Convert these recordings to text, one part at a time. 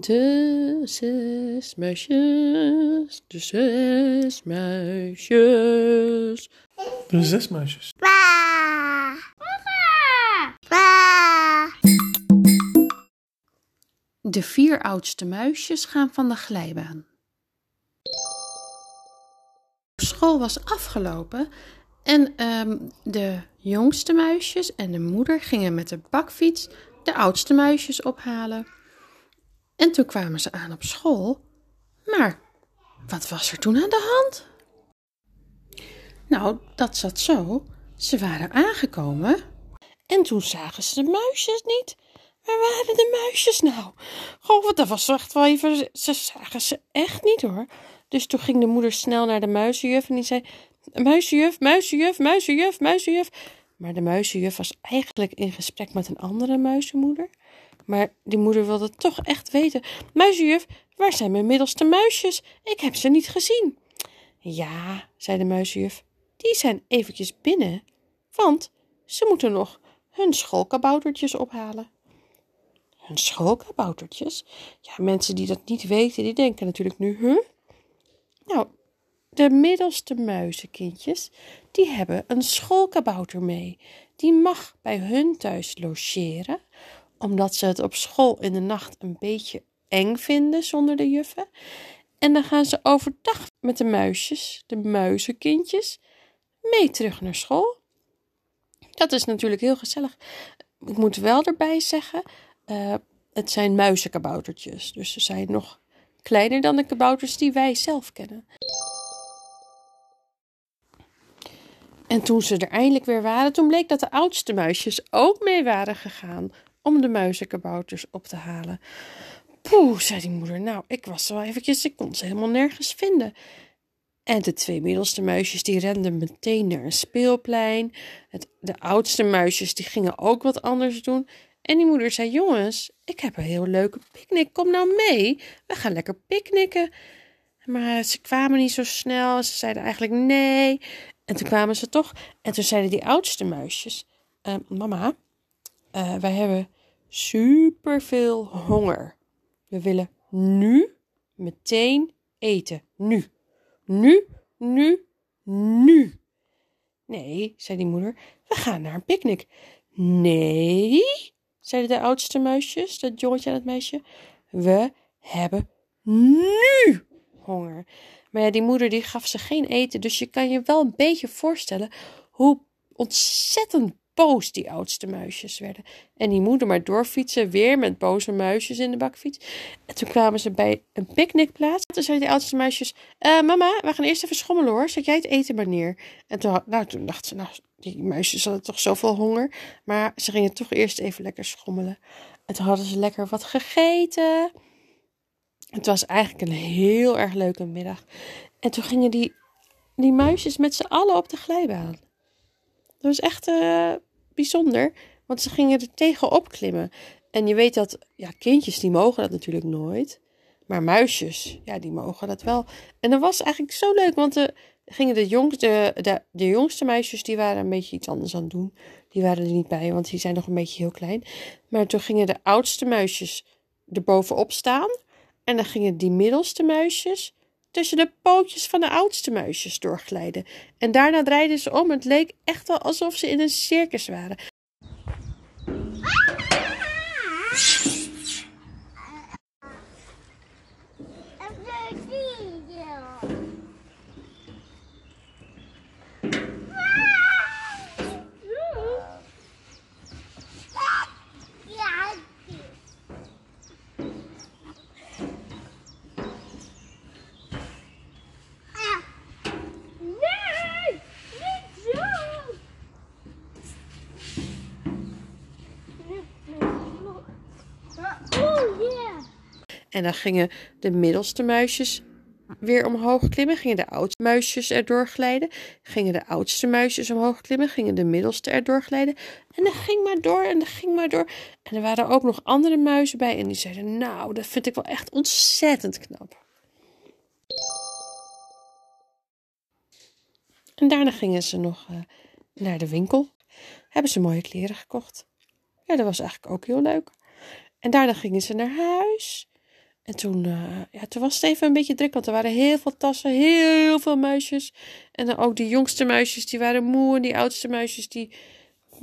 De zes muisjes. De zes muisjes. Ba! Papa! Ba! De vier oudste muisjes gaan van de glijbaan. School was afgelopen en de jongste muisjes en de moeder gingen met de bakfiets de oudste muisjes ophalen. En toen kwamen ze aan op school. Maar wat was er toen aan de hand? Nou, dat zat zo. Ze waren aangekomen. En toen zagen ze de muisjes niet. Waar waren de muisjes nou? Goh, dat was echt wel even... Ze zagen ze echt niet hoor. Dus toen ging de moeder snel naar de muizenjuf en die zei... Muizenjuf. Maar de muizenjuf was eigenlijk in gesprek met een andere muizenmoeder. Maar die moeder wilde toch echt weten. Muizenjuf, waar zijn mijn middelste muisjes? Ik heb ze niet gezien. Ja, zei de muizenjuf, die zijn eventjes binnen. Want ze moeten nog hun schoolkaboutertjes ophalen. Hun schoolkaboutertjes? Ja, mensen die dat niet weten, die denken natuurlijk nu, huh? Nou, de middelste muizenkindjes, die hebben een schoolkabouter mee. Die mag bij hun thuis logeren, omdat ze het op school in de nacht een beetje eng vinden zonder de juffen. En dan gaan ze overdag met de muisjes, de muizenkindjes, mee terug naar school. Dat is natuurlijk heel gezellig. Ik moet wel erbij zeggen, het zijn muizenkaboutertjes. Dus ze zijn nog kleiner dan de kabouters die wij zelf kennen. En toen ze er eindelijk weer waren, toen bleek dat de oudste muisjes ook mee waren gegaan om de muizenkabouters op te halen. Poeh, zei die moeder, nou, ik kon ze helemaal nergens vinden. En de twee middelste muisjes, die renden meteen naar een speelplein. De oudste muisjes, die gingen ook wat anders doen. En die moeder zei, jongens, ik heb een heel leuke picknick, kom nou mee, we gaan lekker picknicken. Maar ze kwamen niet zo snel, ze zeiden eigenlijk nee. En toen kwamen ze toch, en toen zeiden die oudste muisjes, mama... wij hebben superveel honger. We willen nu meteen eten. Nu. Nee, zei die moeder, we gaan naar een picknick. Nee, zeiden de oudste muisjes, dat jongetje en het meisje. We hebben nu honger. Maar ja, die moeder die gaf ze geen eten. Dus je kan je wel een beetje voorstellen hoe ontzettend boos die oudste muisjes werden. En die moeder maar doorfietsen, weer met boze muisjes in de bakfiets. En toen kwamen ze bij een picknickplaats. Toen zeiden die oudste muisjes, mama, we gaan eerst even schommelen hoor, zet jij het eten maar neer. En toen dacht ze, nou, die muisjes hadden toch zoveel honger. Maar ze gingen toch eerst even lekker schommelen. En toen hadden ze lekker wat gegeten. Het was eigenlijk een heel erg leuke middag. En toen gingen die muisjes met z'n allen op de glijbaan. Dat was echt bijzonder, want ze gingen er tegenop klimmen. En je weet dat, ja, kindjes die mogen dat natuurlijk nooit. Maar muisjes, ja, die mogen dat wel. En dat was eigenlijk zo leuk, want de jongste muisjes, die waren een beetje iets anders aan het doen. Die waren er niet bij, want die zijn nog een beetje heel klein. Maar toen gingen de oudste muisjes er bovenop staan. En dan gingen die middelste muisjes tussen de pootjes van de oudste muisjes doorglijden. En daarna draaiden ze om. Het leek echt wel alsof ze in een circus waren. En dan gingen de middelste muisjes weer omhoog klimmen. Gingen de oudste muisjes erdoor glijden. Gingen de oudste muisjes omhoog klimmen. Gingen de middelste erdoor glijden. En dat ging maar door en dat ging maar door. En er waren ook nog andere muizen bij. En die zeiden, nou, dat vind ik wel echt ontzettend knap. En daarna gingen ze nog naar de winkel. Hebben ze mooie kleren gekocht. Ja, dat was eigenlijk ook heel leuk. En daarna gingen ze naar huis. En toen was het even een beetje druk, want er waren heel veel tassen, heel veel muisjes. En dan ook die jongste muisjes, die waren moe. En die oudste muisjes, die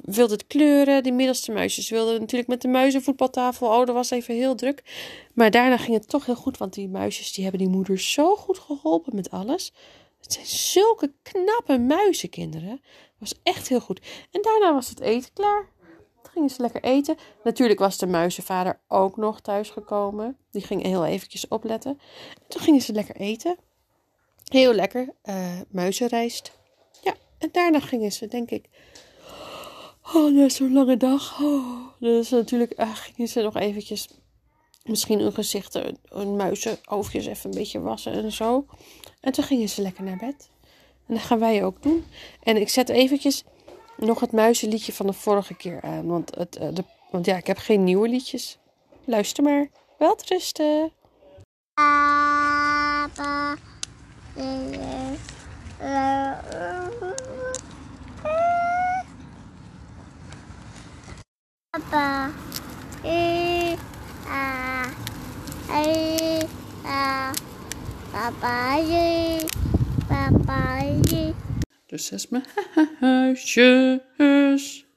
wilden het kleuren. Die middelste muisjes wilden natuurlijk met de muizenvoetbaltafel. Oh, dat was even heel druk. Maar daarna ging het toch heel goed, want die muisjes, die hebben die moeder zo goed geholpen met alles. Het zijn zulke knappe muizenkinderen. Dat was echt heel goed. En daarna was het eten klaar. Toen gingen ze lekker eten. Natuurlijk was de muizenvader ook nog thuisgekomen. Die ging heel eventjes opletten. En toen gingen ze lekker eten. Heel lekker. Muizenrijst. Ja, en daarna gingen ze, denk ik... Oh, dat is zo'n lange dag. Oh, dat is natuurlijk... gingen ze nog eventjes... Misschien hun gezichten, hun muizenoogjes even een beetje wassen en zo. En toen gingen ze lekker naar bed. En dat gaan wij ook doen. En ik zet eventjes... nog het muizenliedje van de vorige keer aan. Want ja, ik heb geen nieuwe liedjes. Luister maar. Welterusten. Papa. Papa. Papa. Papa. Dus zes mijn huisjes.